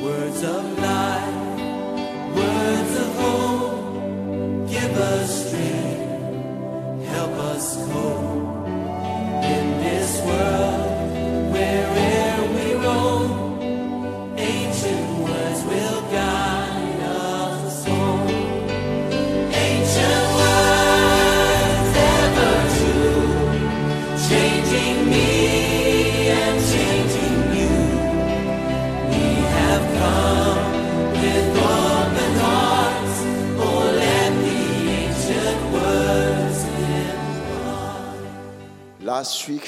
Words of life, words of hope, give us strength, help us cope. In this world, where'er we roam, ancient words will guide us home. Ancient words ever true, changing me and changing you. We have come with open hearts, oh, let the ancient words live on. Last week,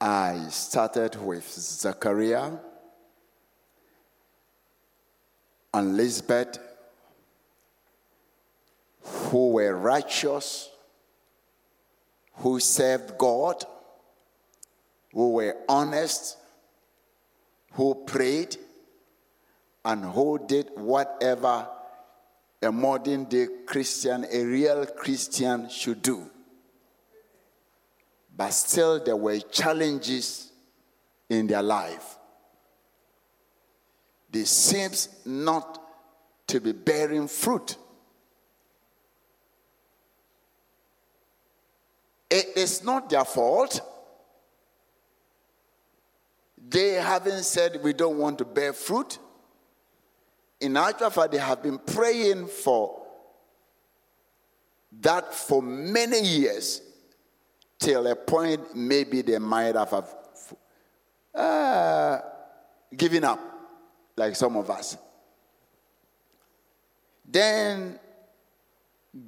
I started with Zachariah and Lisbeth, who were righteous, who served God, who were honest, who prayed, and who did whatever a modern-day Christian, a real Christian, should do. But still, there were challenges in their life. They seemed not to be bearing fruit. It is not their fault. They haven't said, we don't want to bear fruit. In actual fact, they have been praying for that for many years. Till a point, maybe they might have given up, like some of us. Then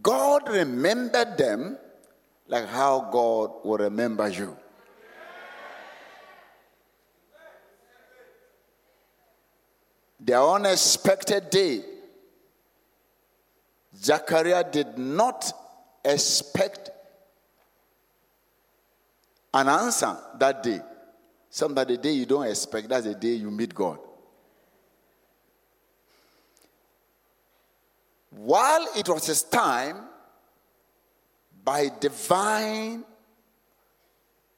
God remembered them, like how God will remember you. The unexpected day, Zachariah did not expect an answer that day. Sometimes the day you don't expect, that's the day you meet God. While it was his time, by divine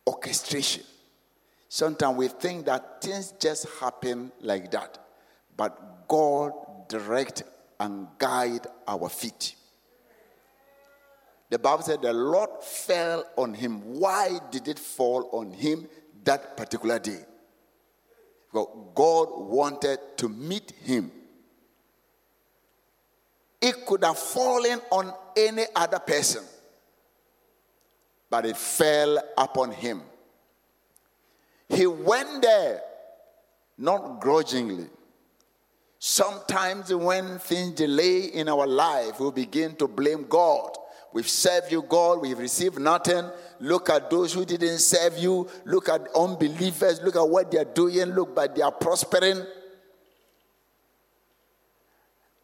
orchestration, sometimes we think that things just happen like that, but God direct and guide our feet. The Bible said the Lord fell on him. Why did it fall on him that particular day? Because God wanted to meet him. It could have fallen on any other person, but it fell upon him. He went there, not grudgingly. Sometimes when things delay in our life, we begin to blame God. We've served you, God. We've received nothing. Look at those who didn't serve you. Look at unbelievers. Look at what they're doing. Look, but they are prospering.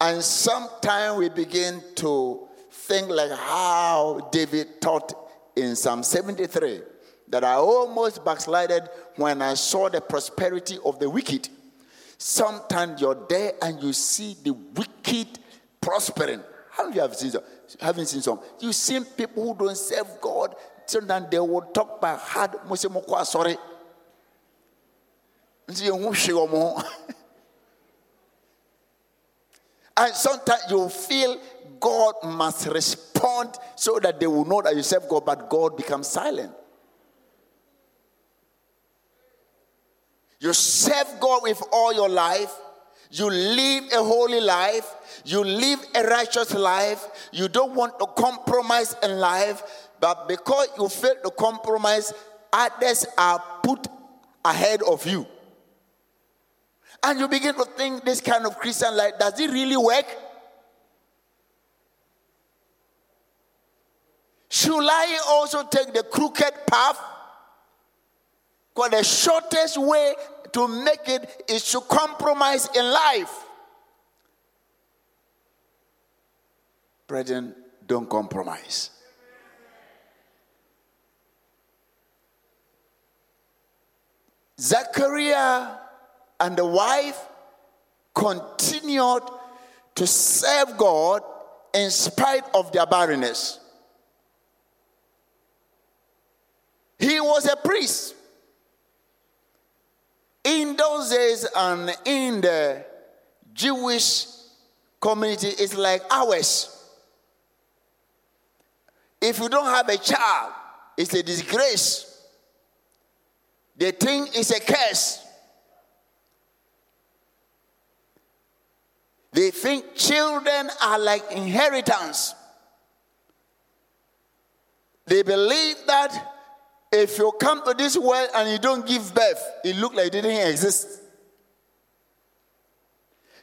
And sometimes we begin to think like how David taught in Psalm 73, that I almost backslided when I saw the prosperity of the wicked. Sometimes you're there and you see the wicked prospering. How many of you have seen that? Haven't seen some. You see people who don't serve God, sometimes they will talk by hard. Sorry. And sometimes you feel God must respond so that they will know that you serve God, but God becomes silent. You serve God with all your life. You live a holy life. You live a righteous life. You don't want to compromise in life. But because you fail to compromise, others are put ahead of you. And you begin to think this kind of Christian life, does it really work? Should I also take the crooked path? Because the shortest way to make it is to compromise in life. Brethren, don't compromise. Zachariah and the wife continued to serve God in spite of their barrenness. He was a priest. In those days and in the Jewish community, it's like ours. If you don't have a child, it's a disgrace. The thing is a curse. They think children are like inheritance. They believe that if you come to this world and you don't give birth, it looks like it didn't exist.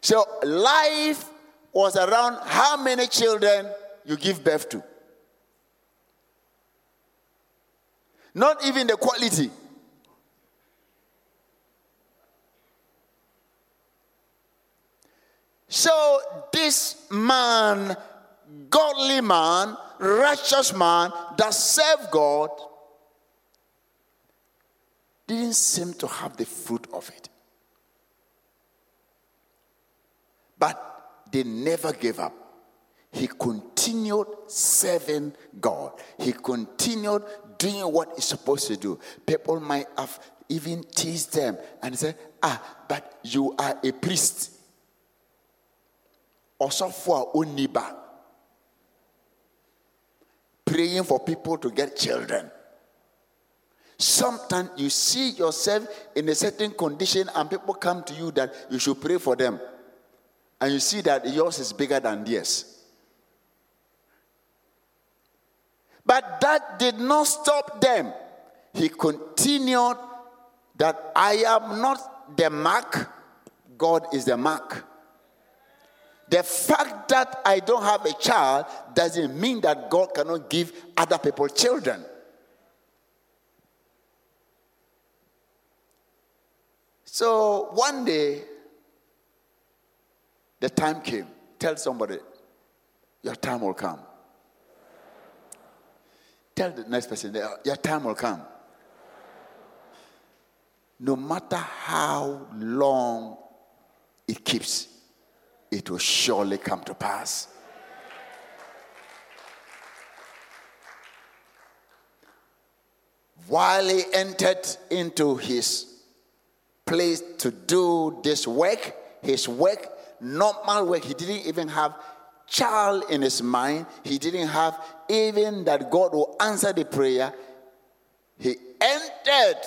So life was around how many children you give birth to. Not even the quality. So this man, godly man, righteous man that served God, didn't seem to have the fruit of it. But they never gave up. He continued serving God. He continued doing what he's supposed to do. People might have even teased them and said, but you are a priest. Also for our own neighbor, praying for people to get children. Sometimes you see yourself in a certain condition and people come to you that you should pray for them. And you see that yours is bigger than theirs. But that did not stop them. He continued that I am not the mark, God is the mark. The fact that I don't have a child doesn't mean that God cannot give other people children. So one day, the time came. Tell somebody, your time will come. Tell the next person, your time will come. No matter how long it keeps, it will surely come to pass. While he entered into his place to do this work, his work, normal work, he didn't even have child in his mind. He didn't have even that God will answer the prayer. He entered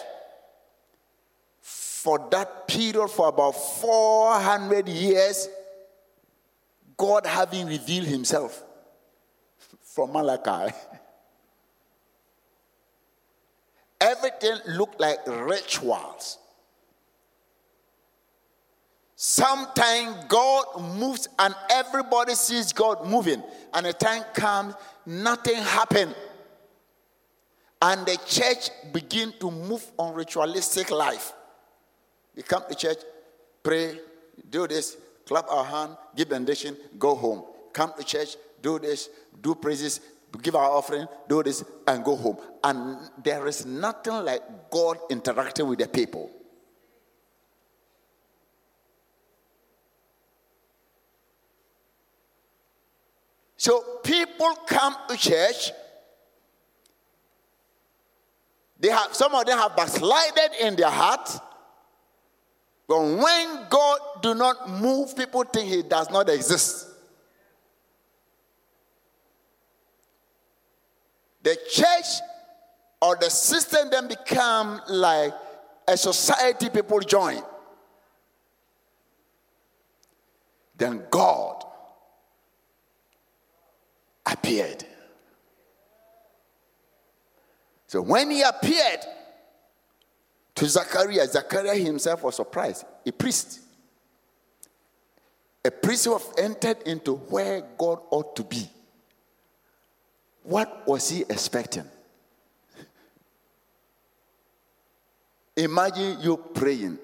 for that period for about 400 years. God having revealed himself from Malachi. Everything looked like rituals. Sometimes God moves and everybody sees God moving. And the time comes, nothing happened. And the church begins to move on ritualistic life. We come to church, pray, do this. Clap our hand, give benediction, go home. Come to church, do this, do praises, give our offering, do this, and go home. And there is nothing like God interacting with the people. So people come to church. Some of them have backslided in their heart. But when God do not move, people think he does not exist. The church or the system then become like a society people join. Then God appeared. So when he appeared to Zachariah, Zachariah himself was surprised. A priest who have entered into where God ought to be. What was he expecting? Imagine you praying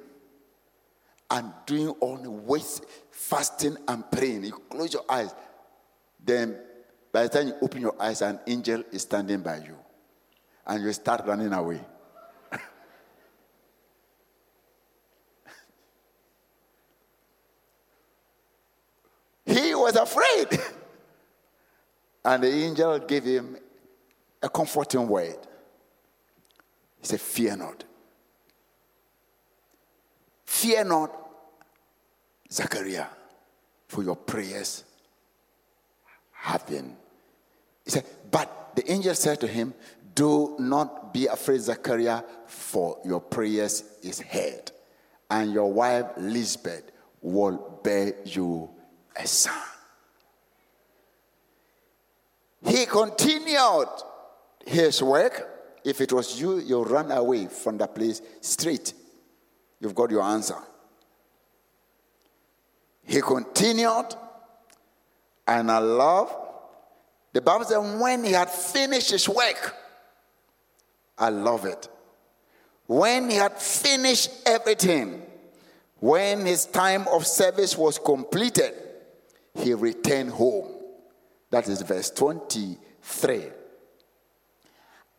and doing all the ways, fasting and praying. You close your eyes. Then by the time you open your eyes, an angel is standing by you. And you start running away. He was afraid. And the angel gave him a comforting word. He said, fear not. Fear not, Zachariah, for your prayers have been. He said, but the angel said to him, do not be afraid, Zachariah, for your prayers is heard, and your wife Lisbeth will bear you a son. He continued his work. If it was you, you'll run away from the place straight. You've got your answer. He continued, and I love, the Bible said when he had finished his work, I love it. When he had finished everything, when his time of service was completed, he returned home. That is verse 23.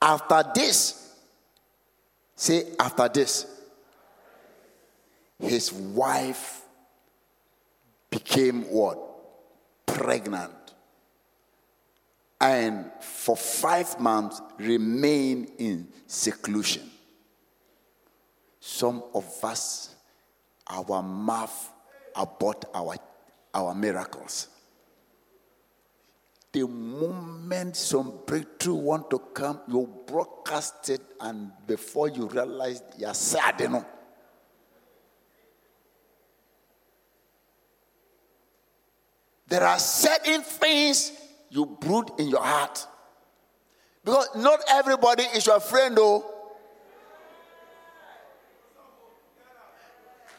After this, say after this, his wife became what? Pregnant. And for 5 months remained in seclusion. Some of us, our mouth abort our miracles. The moment some breakthrough want to come, you broadcast it, and before you realize, you're sad, you know. There are certain things you brood in your heart. Because not everybody is your friend, though.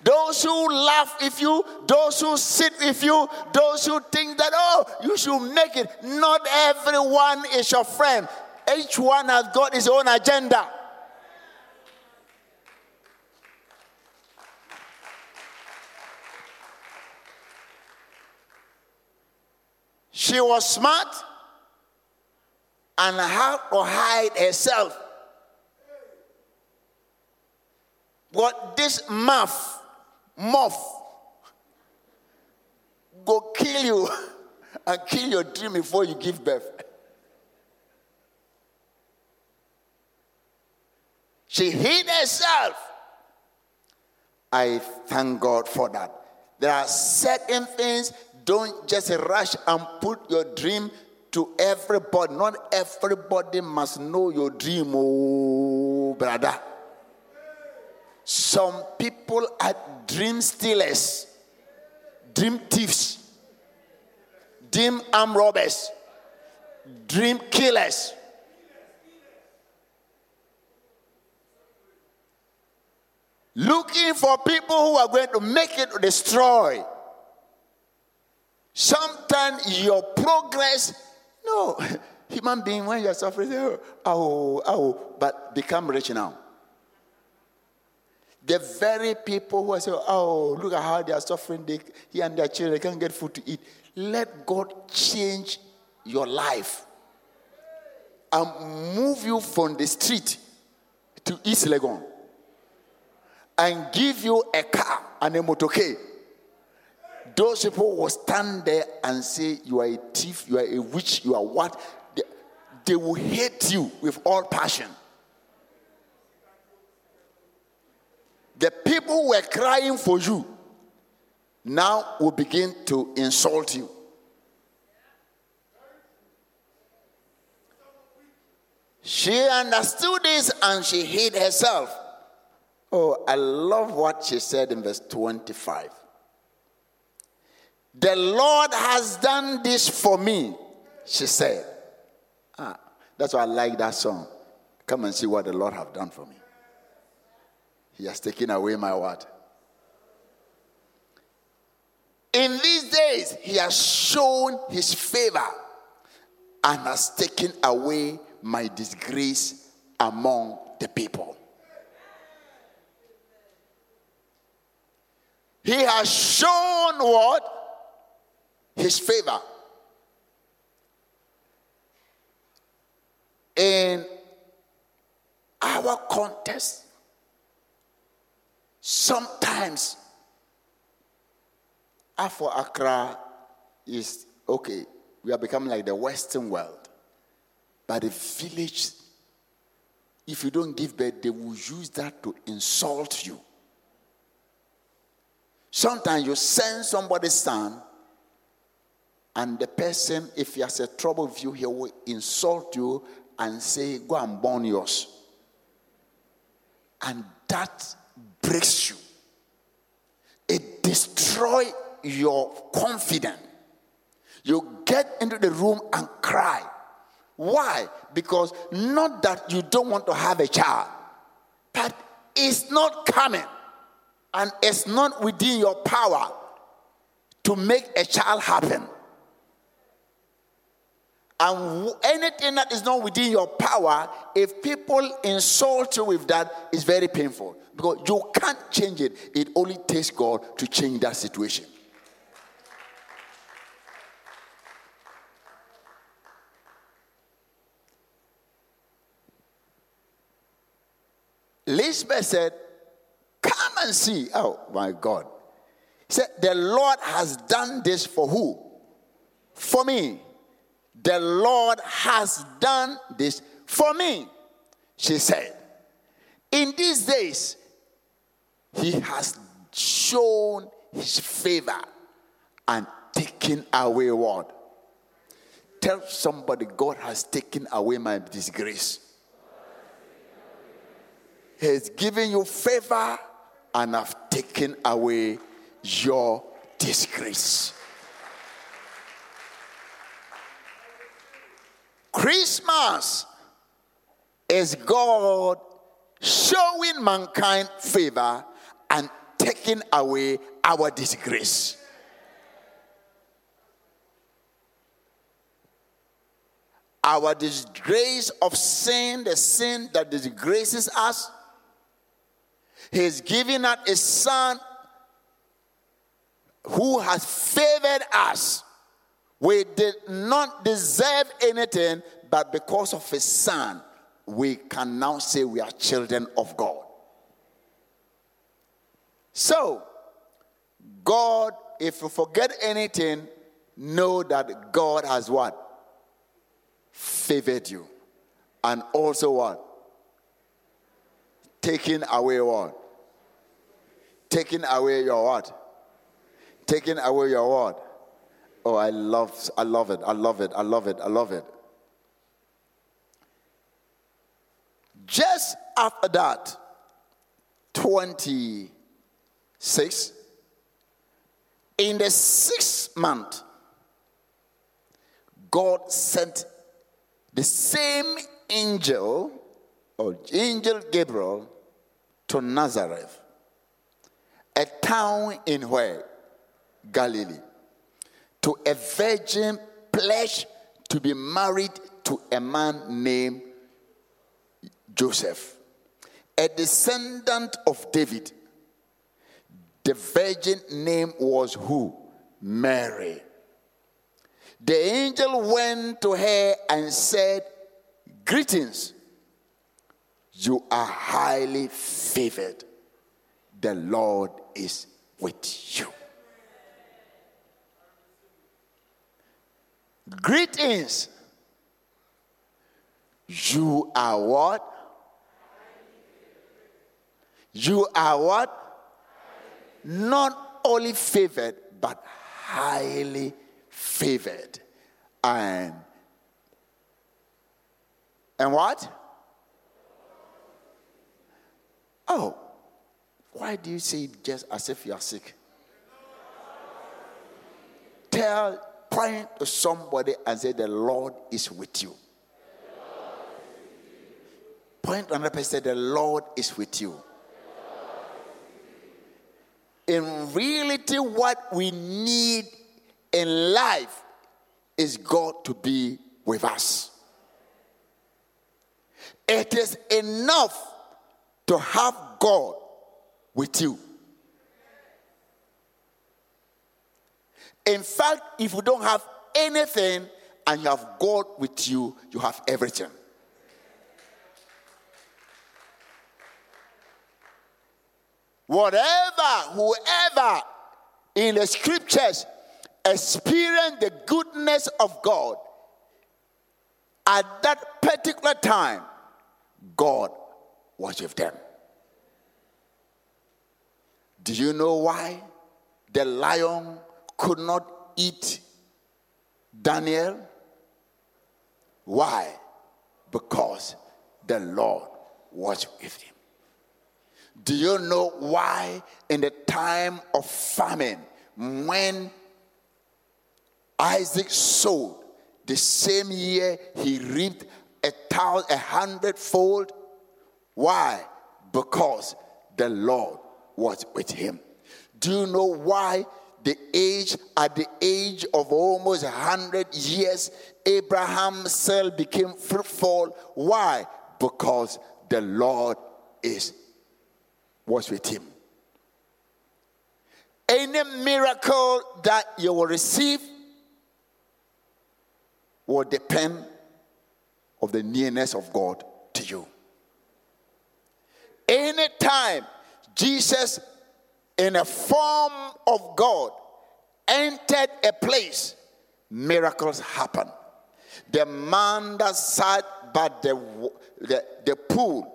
Those who laugh with you, those who sit with you, those who think that, oh, you should make it. Not everyone is your friend. Each one has got his own agenda. She was smart and had to hide herself. But this moth go kill you and kill your dream before you give birth. She hid herself. I thank God for that. There are certain things, don't just rush and put your dream to everybody. Not everybody must know your dream, oh brother. Some people are dream stealers, dream thieves, dream armed robbers, dream killers. Looking for people who are going to make it or destroy. Sometimes your progress, no. Human being, when you're suffering, but become rich now. The very people who are saying, oh, look at how they are suffering, he and their children can't get food to eat. Let God change your life and move you from the street to East Legon and give you a car and a motorcade. Those people will stand there and say, you are a thief, you are a witch, you are what? They will hate you with all passion. The people who were crying for you now will begin to insult you. She understood this and she hid herself. Oh, I love what she said in verse 25. The Lord has done this for me, she said. Ah, that's why I like that song. Come and see what the Lord have done for me. He has taken away my word. In these days, he has shown his favor and has taken away my disgrace among the people. He has shown what? His favor. In our context, sometimes Afro-Akra is okay. We are becoming like the Western world. But the village, if you don't give birth, they will use that to insult you. Sometimes you send somebody's son, and the person, if he has a trouble with you, he will insult you and say, go and burn yours. And that breaks you. It destroys your confidence. You get into the room and cry. Why? Because not that you don't want to have a child, but it's not coming. And it's not within your power to make a child happen. And anything that is not within your power, if people insult you with that, it's very painful. Because you can't change it. It only takes God to change that situation. Lisbeth said, come and see. Oh, my God. He said, the Lord has done this for who? For me. The Lord has done this for me, she said. In these days, he has shown his favor and taken away what? Tell somebody, God has taken away my disgrace. He has given you favor and have taken away your disgrace. Christmas is God showing mankind favor and taking away our disgrace. Our disgrace of sin, the sin that disgraces us, he's giving us a son who has favored us. We did not deserve anything, but because of his son, we can now say we are children of God. So, God, if you forget anything, know that God has what? Favored you. And also what? Taken away what? Taken away your what? Taken away your what? Oh, I love it. Just after that, 26, in the 6th month, God sent the same angel, or Angel Gabriel, to Nazareth, a town in where? Galilee. To a virgin pledged to be married to a man named Joseph, a descendant of David. The virgin name was who? Mary. The angel went to her and said, greetings, you are highly favored. The Lord is with you. Greetings. You are what? You are what? Not only favored, but highly favored. And what? Oh, why do you say it just as if you are sick? Point to somebody and say, the Lord is with you. Point to another person, say, the Lord is with you. In reality, what we need in life is God to be with us. It is enough to have God with you. In fact, if you don't have anything and you have God with you, you have everything. Whatever, whoever in the scriptures experienced the goodness of God, at that particular time, God was with them. Do you know why? the lion could not eat Daniel. Why? Because the Lord was with him. Do you know why in the time of famine, when Isaac sowed, the same year he reaped 100-fold? Why? Because the Lord was with him. Do you know why at the age of almost 100 years, Abraham's cell became fruitful? Why? Because the Lord was with him. Any miracle that you will receive will depend on the nearness of God to you. Anytime Jesus, in a form of God, entered a place, miracles happen. The man that sat by the pool,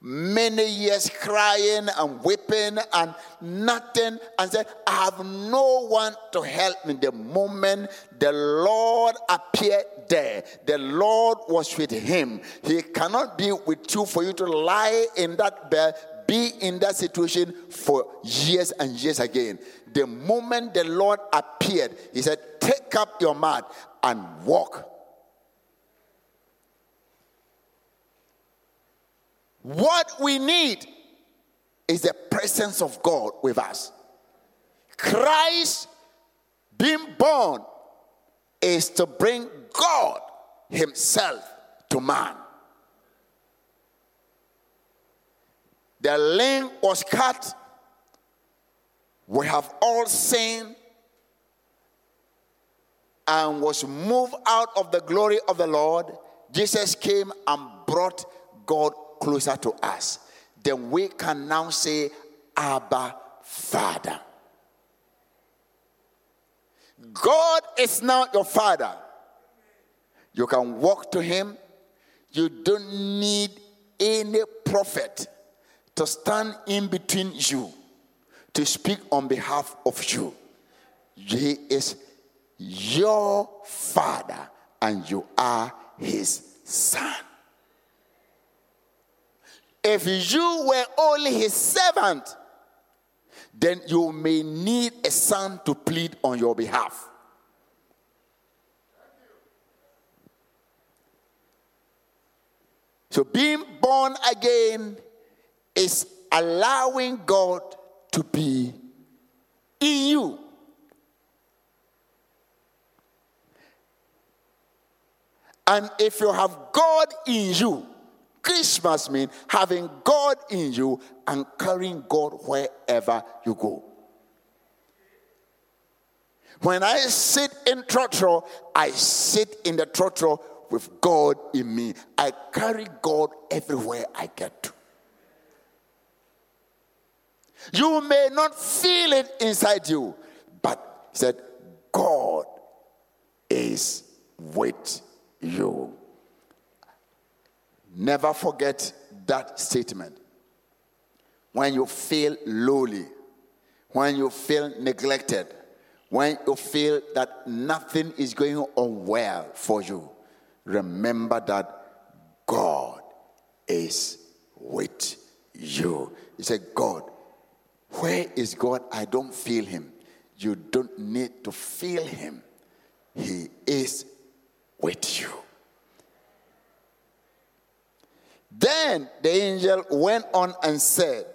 many years crying and weeping and nothing, and said, I have no one to help me. The moment the Lord appeared there, the Lord was with him. He cannot be with you for you to lie in that bed, be in that situation for years and years again. The moment the Lord appeared, he said, take up your mat and walk. What we need is the presence of God with us. Christ being born is to bring God himself to man. The link was cut. We have all sinned and was moved out of the glory of the Lord. Jesus came and brought God closer to us, then we can now say, Abba, Father. God is now your Father. You can walk to him. You don't need any prophet to stand in between you, to speak on behalf of you. He is your Father, and you are his son. If you were only his servant, then you may need a son to plead on your behalf. So being born again is allowing God to be in you. And if you have God in you, Christmas means having God in you and carrying God wherever you go. When I sit in Torah, I sit in the Torah with God in me. I carry God everywhere I get to. You may not feel it inside you, but he said, God is with you. Never forget that statement. When you feel lowly, when you feel neglected, when you feel that nothing is going on well for you, remember that God is with you. You say, God, where is God? I don't feel him. You don't need to feel him. He is with you. Then the angel went on and said,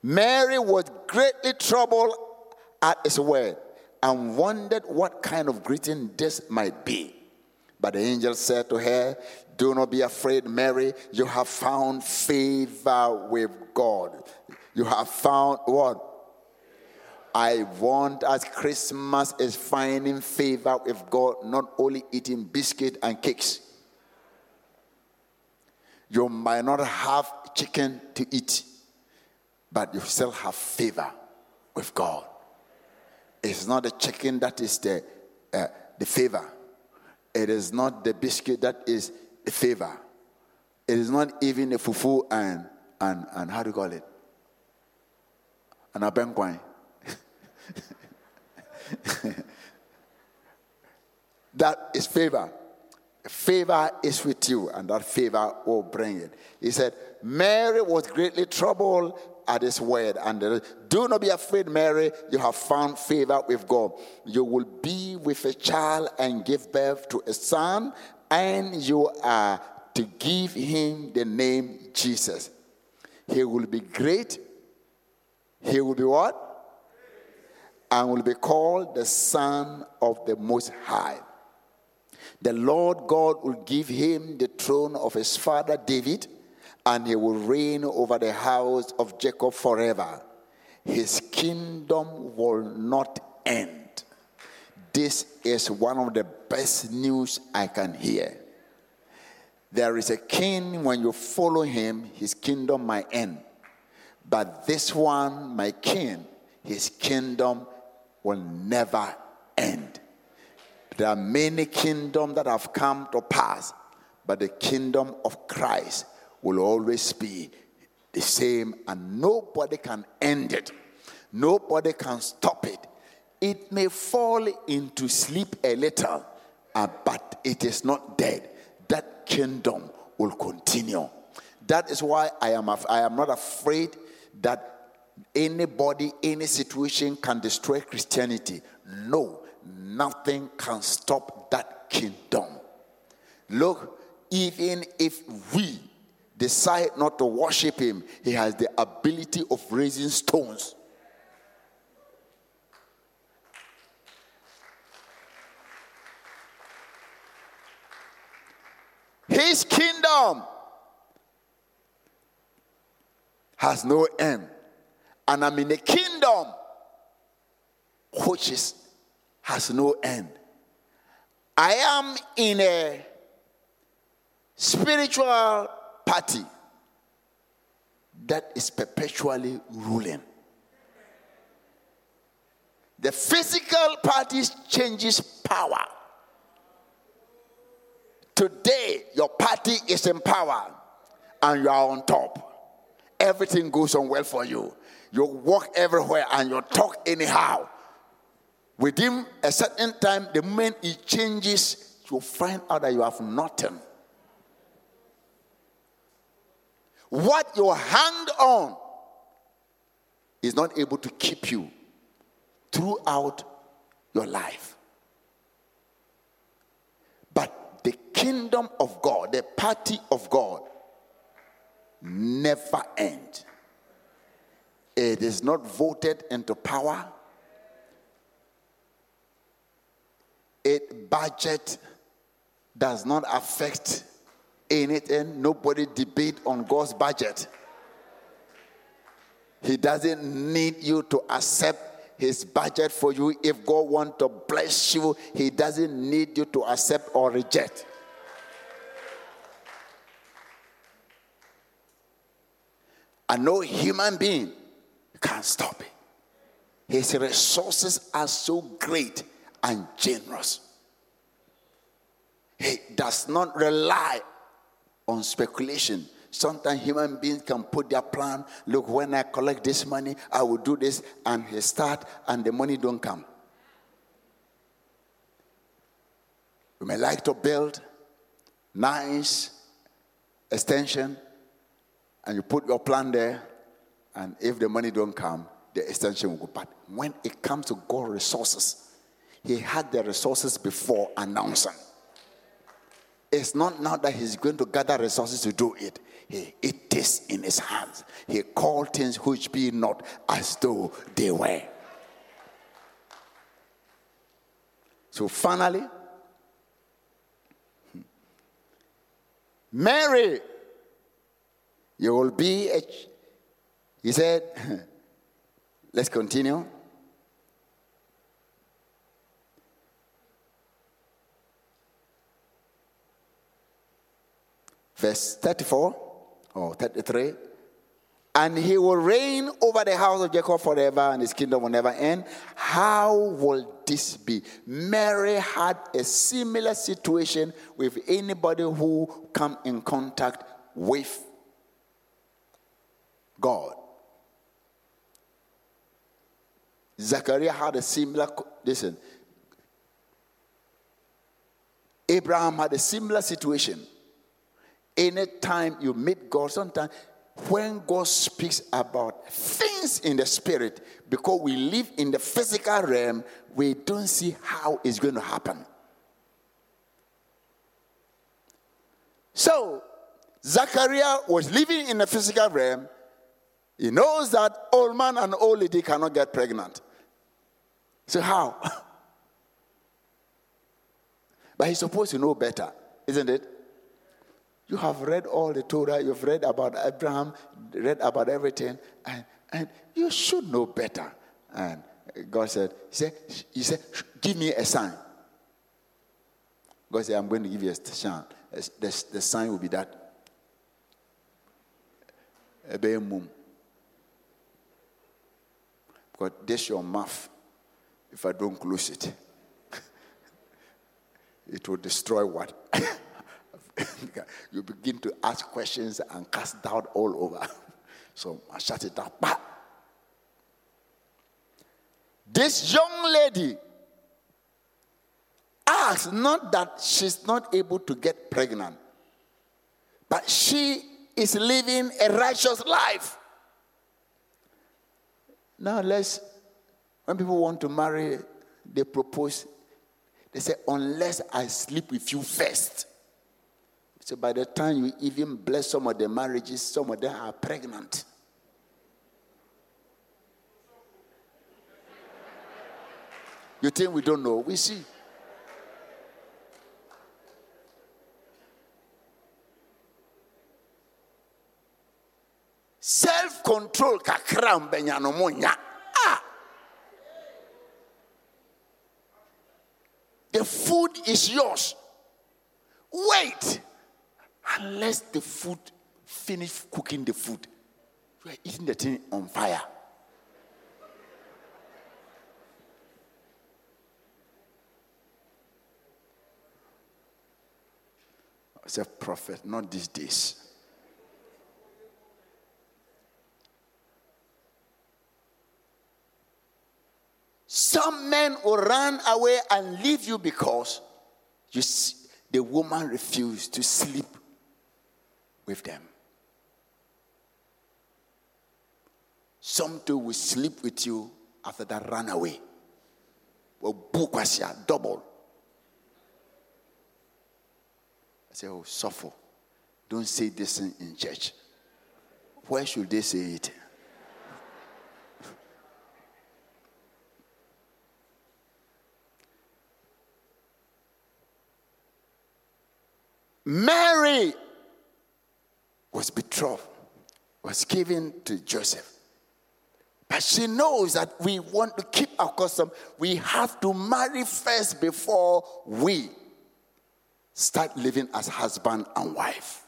Mary was greatly troubled at his word and wondered what kind of greeting this might be. But the angel said to her, do not be afraid, Mary. You have found favor with God. You have found what? I want us, Christmas is finding favor with God, not only eating biscuit and cakes. You might not have chicken to eat, but you still have favor with God. It's not the chicken that is the favor. It is not the biscuit that is the favor. It is not even the fufu and how do you call it? and abenkwan. That is favor. Favor is with you, and that favor will bring it. He said, Mary was greatly troubled at his word. And do not be afraid, Mary. You have found favor with God. You will be with a child and give birth to a son, and you are to give him the name Jesus. He will be great. He will be what? And will be called the Son of the Most High. The Lord God will give him the throne of his father David, and he will reign over the house of Jacob forever. His kingdom will not end. This is one of the best news I can hear. There is a king, when you follow him, his kingdom might end. But this one, my king, his kingdom will never end. There are many kingdoms that have come to pass, but the kingdom of Christ will always be the same, and nobody can end it. Nobody can stop it. It may fall into sleep a little, but it is not dead. That kingdom will continue. That is why I am not afraid that anybody, any situation can destroy Christianity. No, nothing can stop that kingdom. Look, even if we decide not to worship him, he has the ability of raising stones. His kingdom has no end. And I'm in a kingdom which has no end. I am in a spiritual party that is perpetually ruling. The physical party changes power. Today, your party is in power and you are on top. Everything goes on well for you. You walk everywhere and you talk anyhow. Within a certain time, the moment it changes, you find out that you have nothing. What you hang on is not able to keep you throughout your life. But the kingdom of God, the party of God, never ends. It is not voted into power. Its budget does not affect anything. Nobody debate on God's budget. He doesn't need you to accept his budget for you. If God wants to bless you, he doesn't need you to accept or reject. And no human being can't stop it. His resources are so great and generous. He does not rely on speculation. Sometimes human beings can put their plan, look, when I collect this money, I will do this, and he start, and the money don't come. We may like to build nice extension, and you put your plan there, and if the money don't come, the extension will go. But when it comes to God's resources, he had the resources before announcing. It's not now that he's going to gather resources to do it. It is in his hands. He called things which be not as though they were. So finally, Mary, you will be a... He said, let's continue. Verse 34 or 33. And he will reign over the house of Jacob forever, and his kingdom will never end. How will this be? Mary had a similar situation with anybody who come in contact with God. Zachariah had a similar, listen, Abraham had a similar situation. Anytime you meet God, sometimes when God speaks about things in the spirit, because we live in the physical realm, we don't see how it's going to happen. So, Zachariah was living in the physical realm. He knows that old man and old lady cannot get pregnant. So how? But he's supposed to know better, isn't it? You have read all the Torah, you've read about Abraham, read about everything, and you should know better. And God said, He said, give me a sign. God said, I'm going to give you a sign. The sign will be that. Because this your mouth, if I don't close it, it will destroy what? You begin to ask questions and cast doubt all over. So I shut it up. This young lady asks, not that she's not able to get pregnant, but she is living a righteous life. Now when people want to marry, they propose, they say, unless I sleep with you first. So by the time you even bless some of the marriages, some of them are pregnant. You think we don't know? We see. Self-control kakram benyanomonya. The food is yours. Wait. Unless the food, finish cooking the food. You are eating the thing on fire. I said, prophet, not these days. Some men will run away and leave you because you see, the woman refused to sleep with them. Some two will sleep with you after that run away. Double. I say, suffer. Don't say this in church. Where should they say it? Mary was betrothed, was given to Joseph. But she knows that we want to keep our custom. We have to marry first before we start living as husband and wife.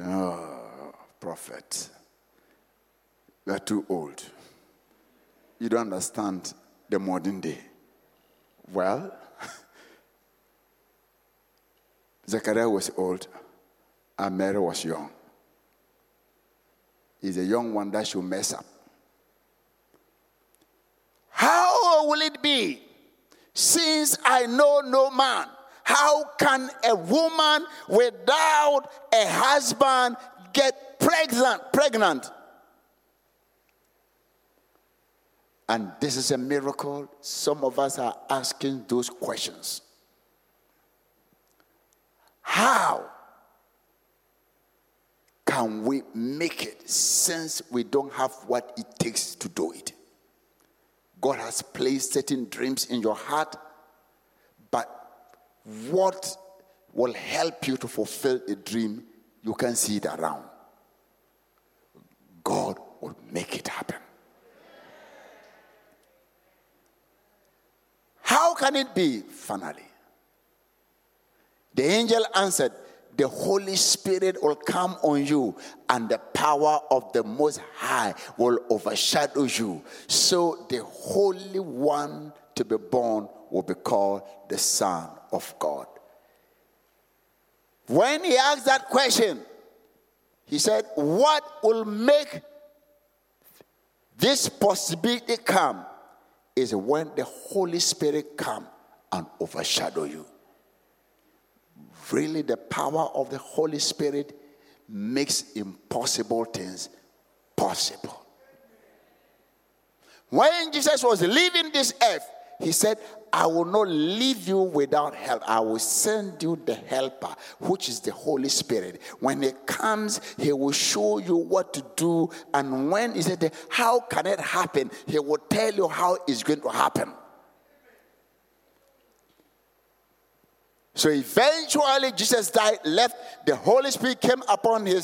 Oh, prophet, you are too old. You don't understand the modern day. Well, Zachariah was old and Mary was young. He's a young one that should mess up. How will it be, since I know no man? How can a woman without a husband get pregnant? And this is a miracle. Some of us are asking those questions. How can we make it, since we don't have what it takes to do it? God has placed certain dreams in your heart, but what will help you to fulfill a dream, you can see it around. God will make it happen. How can it be? Finally, the angel answered, the Holy Spirit will come on you, and the power of the Most High will overshadow you. So the Holy One to be born will be called the Son of God. When he asked that question, he said, what will make This possibility come is when the Holy Spirit come and overshadow you. Really, the power of the Holy Spirit makes impossible things possible. When Jesus was leaving this earth, he said, I will not leave you without help. I will send you the helper, which is the Holy Spirit. When he comes, he will show you what to do. And when he said, how can it happen? He will tell you how it's going to happen. So eventually, Jesus died, left. The Holy Spirit came upon the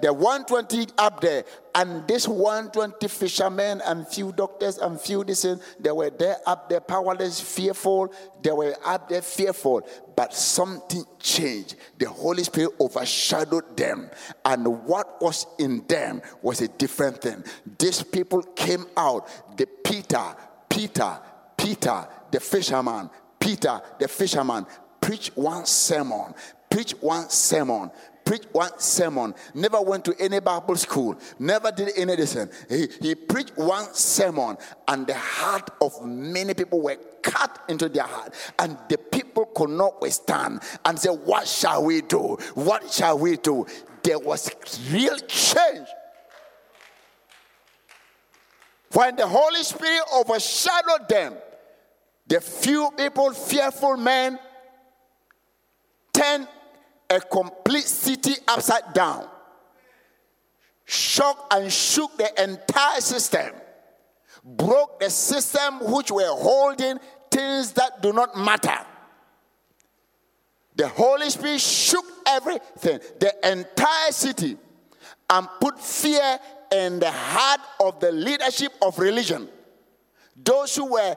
120 up there. And this 120 fishermen and few doctors and few disciples, they were there up there, powerless, fearful. They were up there, fearful. But something changed. The Holy Spirit overshadowed them. And what was in them was a different thing. These people came out. The Peter, the fisherman. Peter, the fisherman, preached one sermon, never went to any Bible school, never did any lesson. He preached one sermon, and the heart of many people were cut into their heart, and the people could not withstand and say, what shall we do? What shall we do? There was real change. When the Holy Spirit overshadowed them, the few people, fearful men, turned a complete city upside down. Shocked and shook the entire system. Broke the system which were holding things that do not matter. The Holy Spirit shook everything, the entire city, and put fear in the heart of the leadership of religion. Those who were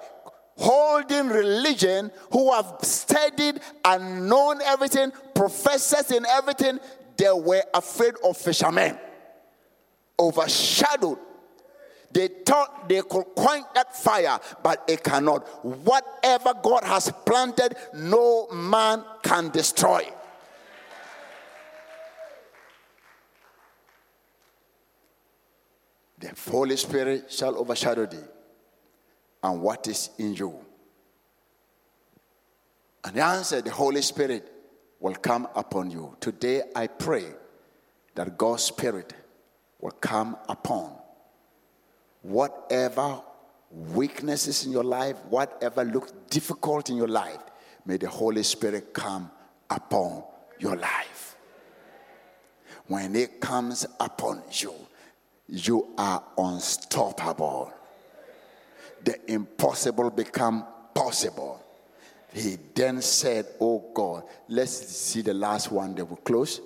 holding religion, who have studied and known everything, professors in everything, they were afraid of fishermen. Overshadowed. They thought they could quench that fire, but it cannot. Whatever God has planted, no man can destroy. The Holy Spirit shall overshadow thee, and what is in you. And the answer, the Holy Spirit will come upon you. Today I pray that God's Spirit will come upon whatever weaknesses in your life, whatever looks difficult in your life, may the Holy Spirit come upon your life. When it comes upon you, you are unstoppable. The impossible become possible. He then said, oh God, let's see the last one that will close.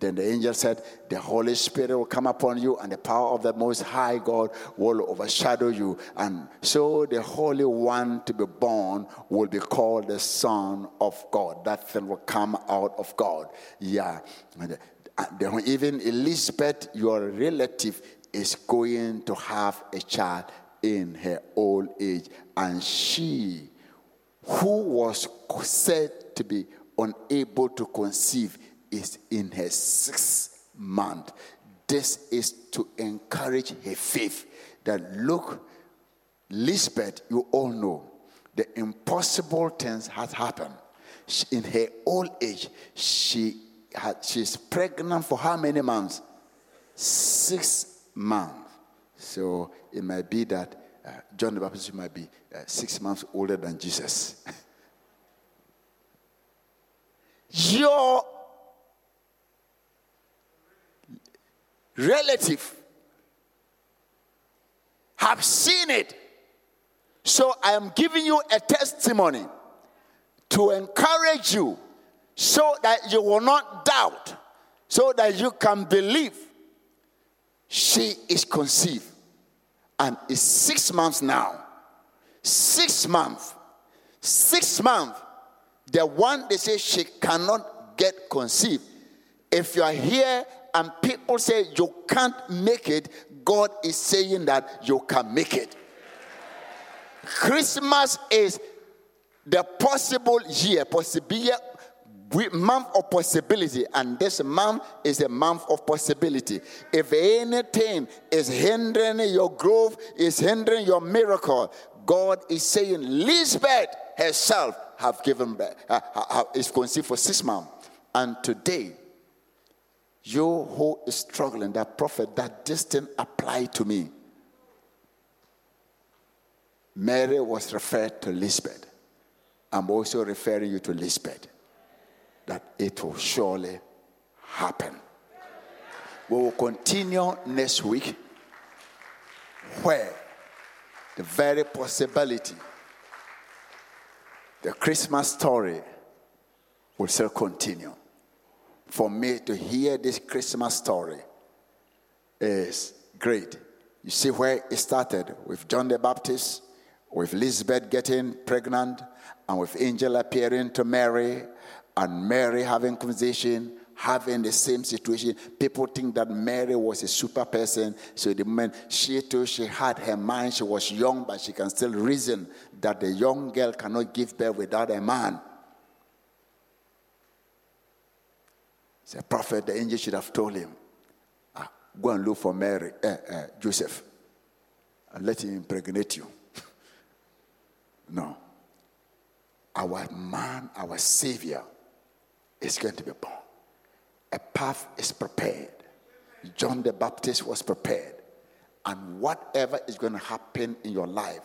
Then the angel said, the Holy Spirit will come upon you, and the power of the Most High God will overshadow you. And so the Holy One to be born will be called the Son of God. That thing will come out of God. Yeah. Even Elizabeth, your relative, is going to have a child in her old age, and she who was said to be unable to conceive is in her 6th month. This is to encourage her faith that, look, Lisbeth, you all know the impossible things has happened. In her old age, she's pregnant for how many months? 6 months. So it might be that John the Baptist might be 6 months older than Jesus. Your relative have seen it. So I am giving you a testimony to encourage you so that you will not doubt, so that you can believe. She is conceived and is 6 months now. 6 months. 6 months. The one they say she cannot get conceived. If you are here and people say you can't make it, God is saying that you can make it. Christmas is the possible year, possible year. month of possibility, and this month is a month of possibility. If anything is hindering your growth, is hindering your miracle, God is saying, Lisbeth herself have given birth, is conceived for 6 months, and today, you who is struggling, that prophet, that distance apply to me. Mary was referred to Lisbeth. I'm also referring you to Lisbeth. That it will surely happen. We will continue next week where the very possibility, the Christmas story will still continue. For me to hear this Christmas story is great. You see where it started with John the Baptist, with Elizabeth getting pregnant, and with angel appearing to Mary, and Mary having conversation, having the same situation. People think that Mary was a super person. So the moment she too, she had her mind. She was young, but she can still reason that the young girl cannot give birth without a man. The prophet, the angel should have told him, go and look for Mary, Joseph, and let him impregnate you. No. Our man, our Savior, is going to be born. A path is prepared. John the Baptist was prepared. And whatever is going to happen in your life,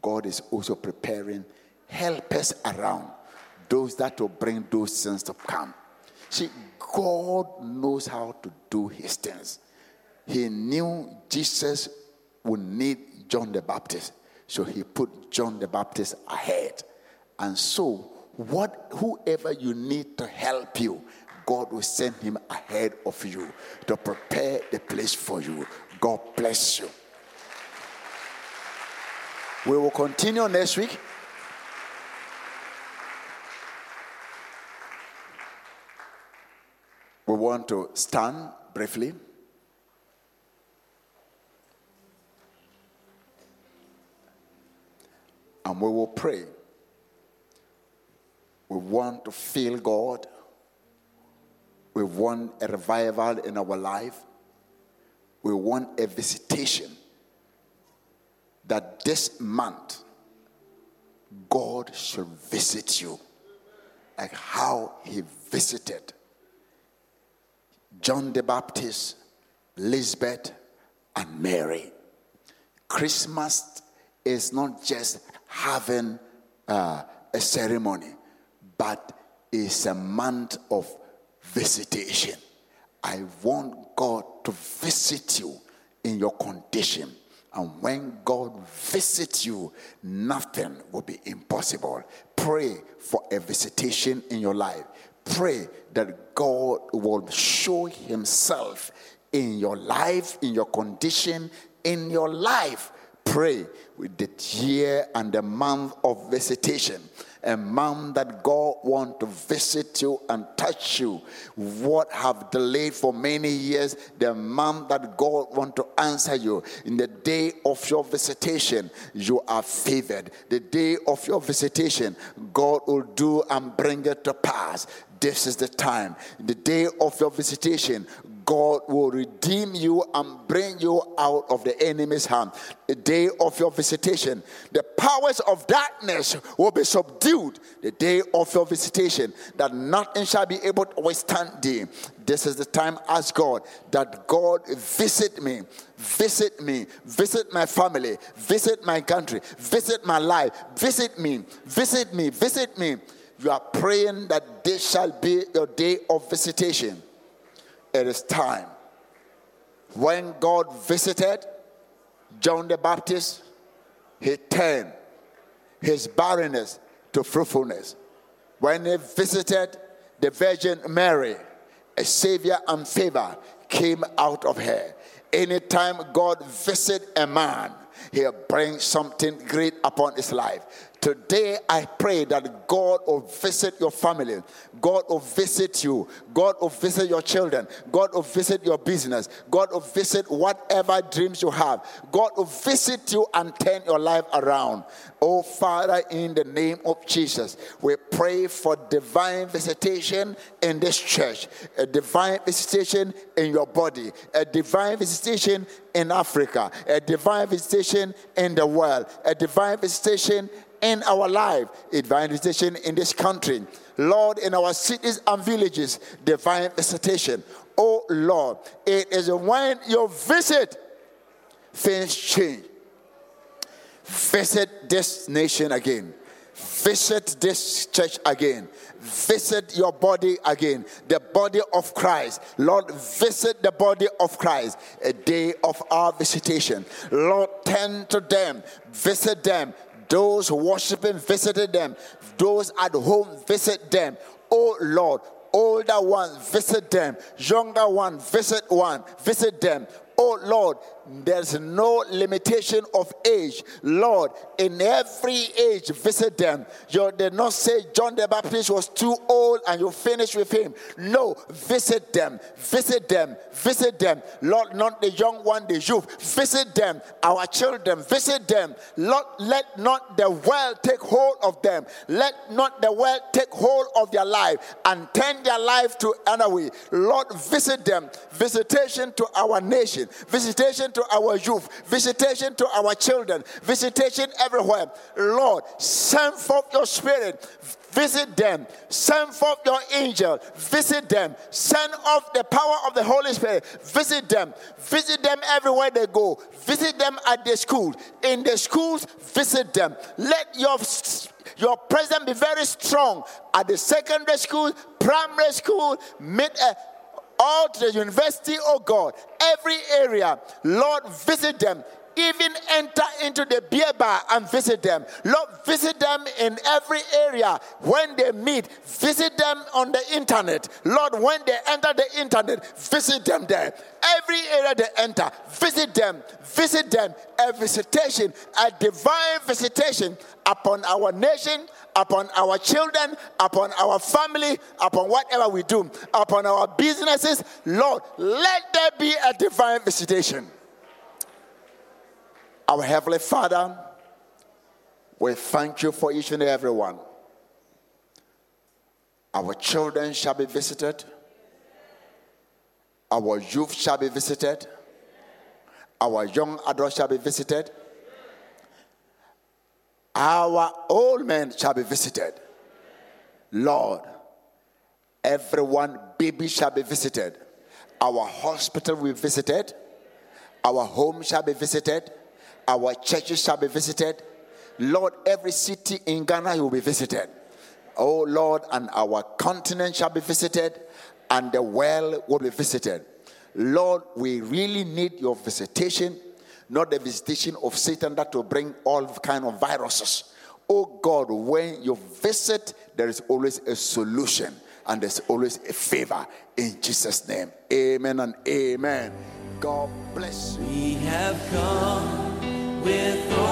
God is also preparing helpers around, those that will bring those things to come. See, God knows how to do his things. He knew Jesus would need John the Baptist, so he put John the Baptist ahead. And so, whoever you need to help you, God will send him ahead of you to prepare the place for you. God bless you. We will continue next week. We want to stand briefly. And we will pray. We want to feel God. We want a revival in our life. We want a visitation. That this month, God should visit you. Like how he visited John the Baptist, Lisbeth, and Mary. Christmas is not just having a ceremony, but it's a month of visitation. I want God to visit you in your condition. And when God visits you, nothing will be impossible. Pray for a visitation in your life. Pray that God will show himself in your life, in your condition, in your life. Pray with the year and the month of visitation. A month that God wants to visit you and touch you. What have delayed for many years, the month that God wants to answer you. In the day of your visitation, you are favored. The day of your visitation, God will do and bring it to pass. This is the time. The day of your visitation, God will redeem you and bring you out of the enemy's hand. The day of your visitation, the powers of darkness will be subdued. The day of your visitation, that nothing shall be able to withstand thee. This is the time, ask God, that God visit me. Visit me, visit my family, visit my country, visit my life, visit me, visit me, visit me. You are praying that this shall be your day of visitation. It is time. When God visited John the Baptist, he turned his barrenness to fruitfulness. When he visited the Virgin Mary, a savior and favor came out of her. Anytime God visits a man, He'll bring something great upon his life. Today, I pray that God will visit your family. God will visit you. God will visit your children. God will visit your business. God will visit whatever dreams you have. God will visit you and turn your life around. Oh, Father, in the name of Jesus, we pray for divine visitation in this church, a divine visitation in your body, a divine visitation in Africa, a divine visitation in the world, a divine visitation in our life, divine visitation in this country. Lord, in our cities and villages, divine visitation. Oh, Lord, it is when you visit, things change. Visit this nation again. Visit this church again. Visit your body again. The body of Christ. Lord, visit the body of Christ. A day of our visitation. Lord, tend to them. Visit them. Those worshiping, visited them. Those at home, visit them. Oh, Lord, older ones, visit them. Younger one. Visit them. Oh, Lord, there's no limitation of age. Lord, in every age, visit them. You did not say John the Baptist was too old and you finished with him. No, visit them. Visit them. Visit them. Lord, not the young one, the youth. Visit them. Our children, visit them. Lord, let not the world take hold of them. Let not the world take hold of their life and turn their life to another way. Lord, visit them. Visitation to our nation. Visitation to our youth, visitation to our children, visitation everywhere. Lord, send forth your spirit, visit them. Send forth your angel, visit them. Send off the power of the Holy Spirit, visit them. Visit them everywhere they go. Visit them at the school. In the schools, visit them. Let your presence be very strong at the secondary school, primary school, all to the university, oh God, every area. Lord, visit them. Even enter into the beer bar and visit them. Lord, visit them in every area. When they meet, visit them on the internet. Lord, when they enter the internet, visit them there. Every area they enter, visit them. Visit them. A visitation, a divine visitation upon our nation, upon our children, upon our family, upon whatever we do, upon our businesses. Lord, let there be a divine visitation. Our Heavenly Father, we thank you for each and every one. Our children shall be visited. Our youth shall be visited. Our young adults shall be visited. Our old men shall be visited. Lord, everyone, baby shall be visited. Our hospital will be visited. Our home shall be visited. Our churches shall be visited. Lord, every city in Ghana will be visited. Oh, Lord, and our continent shall be visited, and the world will be visited. Lord, we really need your visitation, not the visitation of Satan that will bring all kinds of viruses. Oh, God, when you visit, there is always a solution, and there's always a favor. In Jesus' name, amen and amen. God bless you. We have come with